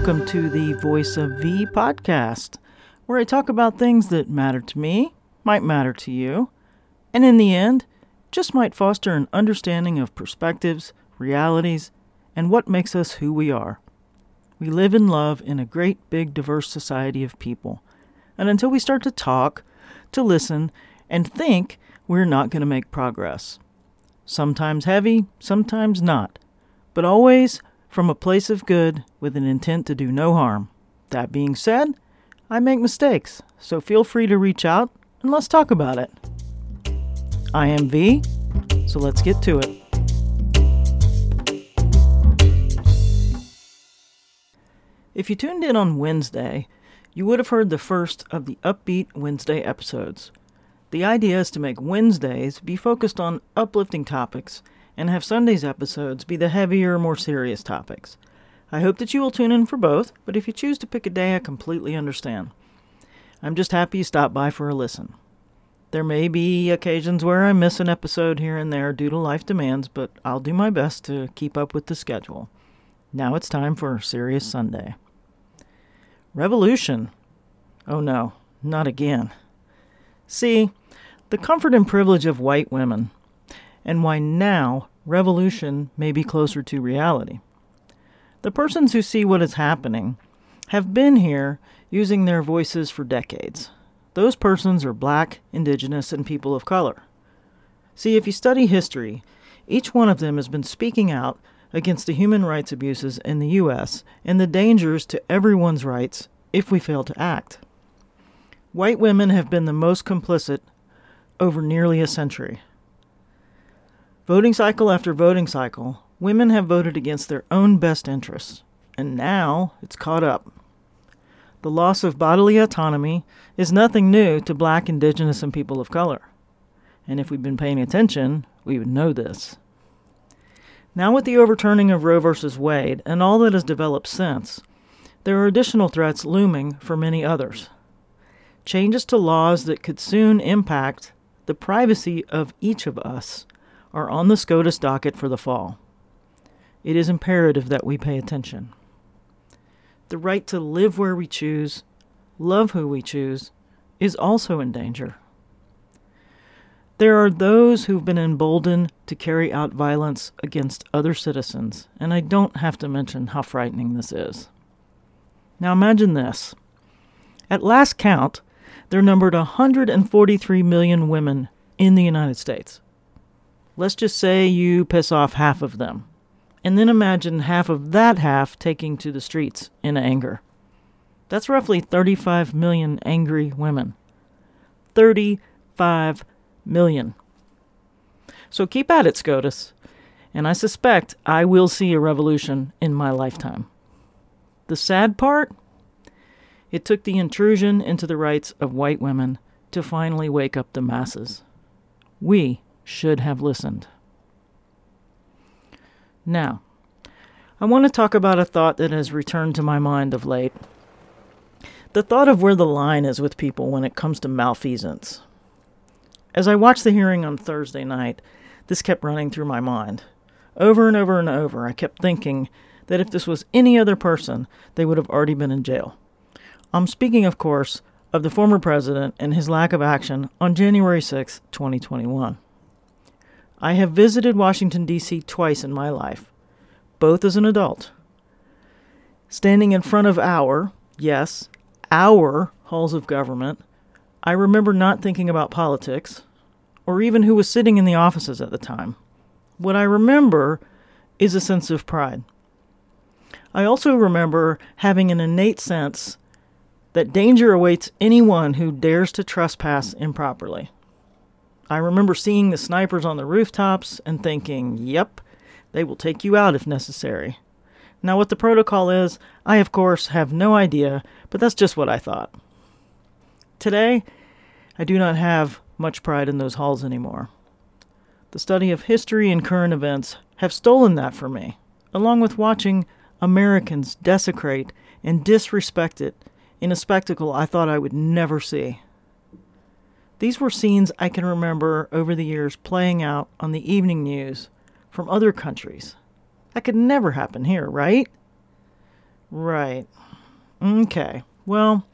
Welcome to the Voice of V podcast, where I talk about things that matter to me, might matter to you, and in the end, just might foster an understanding of perspectives, realities, and what makes us who we are. We live and love in a great, big, diverse society of people, and until we start to talk, to listen, and think, we're not going to make progress. Sometimes heavy, sometimes not, but always from a place of good with an intent to do no harm. That being said, I make mistakes, so feel free to reach out and let's talk about it. I am V, so let's get to it. If you tuned in on Wednesday, you would have heard the first of the Upbeat Wednesday episodes. The idea is to make Wednesdays be focused on uplifting topics and have Sunday's episodes be the heavier, more serious topics. I hope that you will tune in for both, but if you choose to pick a day, I completely understand. I'm just happy you stopped by for a listen. There may be occasions where I miss an episode here and there due to life demands, but I'll do my best to keep up with the schedule. Now it's time for Serious Sunday. Revolution. Oh no, not again. See, the comfort and privilege of white women, and why now revolution may be closer to reality. The persons who see what is happening have been here using their voices for decades. Those persons are black, indigenous, and people of color. See, if you study history, each one of them has been speaking out against the human rights abuses in the U.S. and the dangers to everyone's rights if we fail to act. White women have been the most complicit over nearly a century. Voting cycle after voting cycle, women have voted against their own best interests, and now it's caught up. The loss of bodily autonomy is nothing new to black, indigenous, and people of color. And if we'd been paying attention, we would know this. Now with the overturning of Roe v. Wade and all that has developed since, there are additional threats looming for many others. Changes to laws that could soon impact the privacy of each of us are on the SCOTUS docket for the fall. It is imperative that we pay attention. The right to live where we choose, love who we choose, is also in danger. There are those who've been emboldened to carry out violence against other citizens, and I don't have to mention how frightening this is. Now imagine this. At last count, there numbered 143 million women in the United States. Let's just say you piss off half of them, and then imagine half of that half taking to the streets in anger. That's roughly 35 million angry women. 35 million. So keep at it, SCOTUS, and I suspect I will see a revolution in my lifetime. The sad part? It took the intrusion into the rights of white women to finally wake up the masses. We should have listened. Now, I want to talk about a thought that has returned to my mind of late. The thought of where the line is with people when it comes to malfeasance. As I watched the hearing on Thursday night, this kept running through my mind. Over and over and over, I kept thinking that if this was any other person, they would have already been in jail. I'm speaking, of course, of the former president and his lack of action on January 6, 2021. I have visited Washington, D.C. twice in my life, both as an adult. Standing in front of our halls of government, I remember not thinking about politics or even who was sitting in the offices at the time. What I remember is a sense of pride. I also remember having an innate sense that danger awaits anyone who dares to trespass improperly. I remember seeing the snipers on the rooftops and thinking, yep, they will take you out if necessary. Now what the protocol is, I of course have no idea, but that's just what I thought. Today, I do not have much pride in those halls anymore. The study of history and current events have stolen that from me, along with watching Americans desecrate and disrespect it in a spectacle I thought I would never see. These were scenes I can remember over the years playing out on the evening news from other countries. That could never happen here, right? Right. Okay. Well,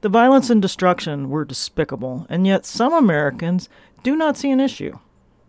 the violence and destruction were despicable, and yet some Americans do not see an issue.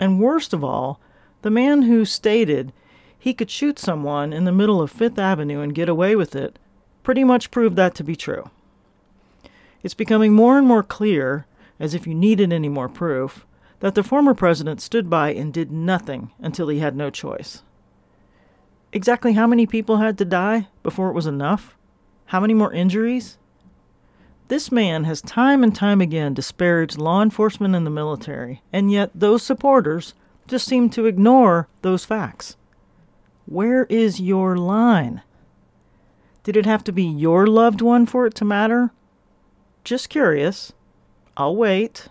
And worst of all, the man who stated he could shoot someone in the middle of Fifth Avenue and get away with it pretty much proved that to be true. It's becoming more and more clear, as if you needed any more proof, that the former president stood by and did nothing until he had no choice. Exactly how many people had to die before it was enough? How many more injuries? This man has time and time again disparaged law enforcement and the military, and yet those supporters just seem to ignore those facts. Where is your line? Did it have to be your loved one for it to matter? Just curious. I'll wait.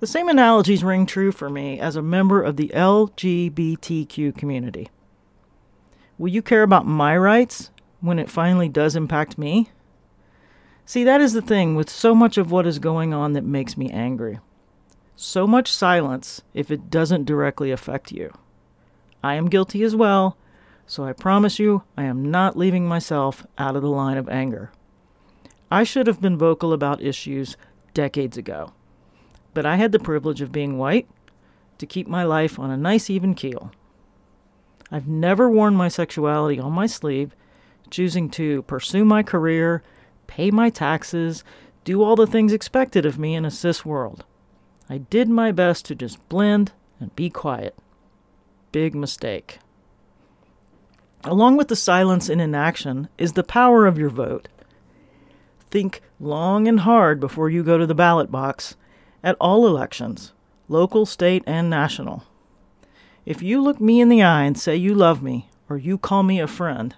The same analogies ring true for me as a member of the LGBTQ community. Will you care about my rights when it finally does impact me? See, that is the thing with so much of what is going on that makes me angry. So much silence if it doesn't directly affect you. I am guilty as well, so I promise you I am not leaving myself out of the line of anger. I should have been vocal about issues decades ago. But I had the privilege of being white to keep my life on a nice even keel. I've never worn my sexuality on my sleeve, choosing to pursue my career, pay my taxes, do all the things expected of me in a cis world. I did my best to just blend and be quiet. Big mistake. Along with the silence and inaction is the power of your vote. Think long and hard before you go to the ballot box. At all elections, local, state, and national. If you look me in the eye and say you love me, or you call me a friend,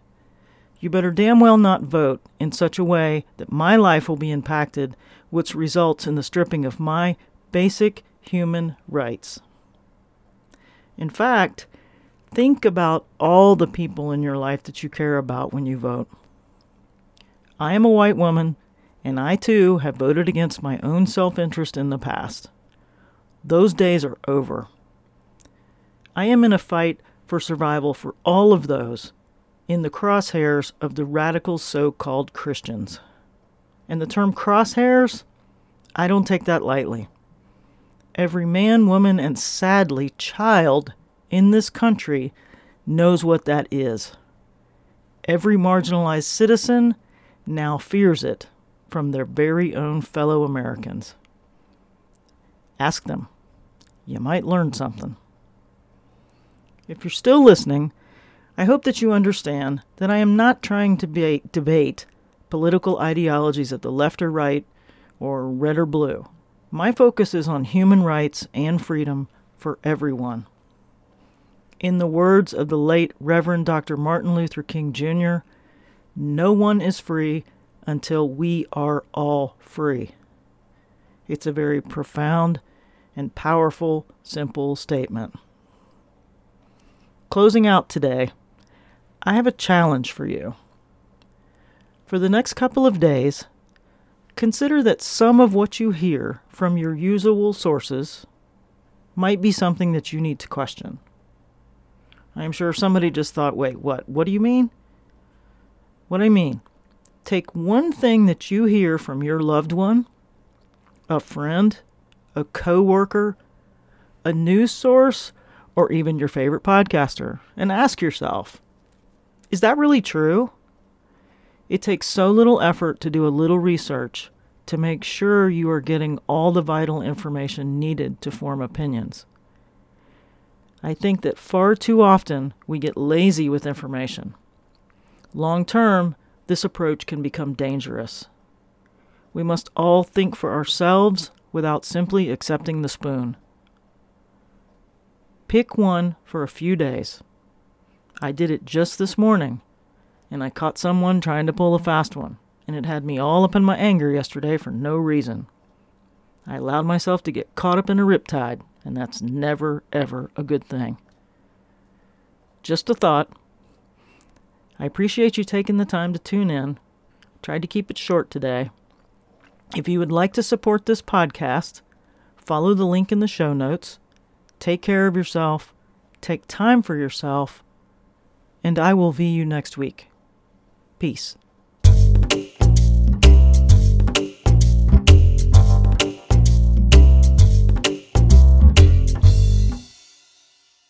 you better damn well not vote in such a way that my life will be impacted, which results in the stripping of my basic human rights. In fact, think about all the people in your life that you care about when you vote. I am a white woman, and I, too, have voted against my own self-interest in the past. Those days are over. I am in a fight for survival for all of those in the crosshairs of the radical so-called Christians. And the term crosshairs, I don't take that lightly. Every man, woman, and sadly child in this country knows what that is. Every marginalized citizen now fears it. From their very own fellow Americans. Ask them. You might learn something. If you're still listening, I hope that you understand that I am not trying to debate political ideologies at the left or right or red or blue. My focus is on human rights and freedom for everyone. In the words of the late Reverend Dr. Martin Luther King Jr., no one is free until we are all free. It's a very profound and powerful, simple statement. Closing out today, I have a challenge for you. For the next couple of days, consider that some of what you hear from your usual sources might be something that you need to question. I'm sure somebody just thought, wait, what? What do you mean? What I mean, take one thing that you hear from your loved one, a friend, a coworker, a news source, or even your favorite podcaster, and ask yourself, is that really true? It takes so little effort to do a little research to make sure you are getting all the vital information needed to form opinions. I think that far too often we get lazy with information. Long term, this approach can become dangerous. We must all think for ourselves without simply accepting the spoon. Pick one for a few days. I did it just this morning, and I caught someone trying to pull a fast one, and it had me all up in my anger yesterday for no reason. I allowed myself to get caught up in a riptide, and that's never, ever a good thing. Just a thought. I appreciate you taking the time to tune in. Tried to keep it short today. If you would like to support this podcast, follow the link in the show notes. Take care of yourself. Take time for yourself. And I will see you next week. Peace.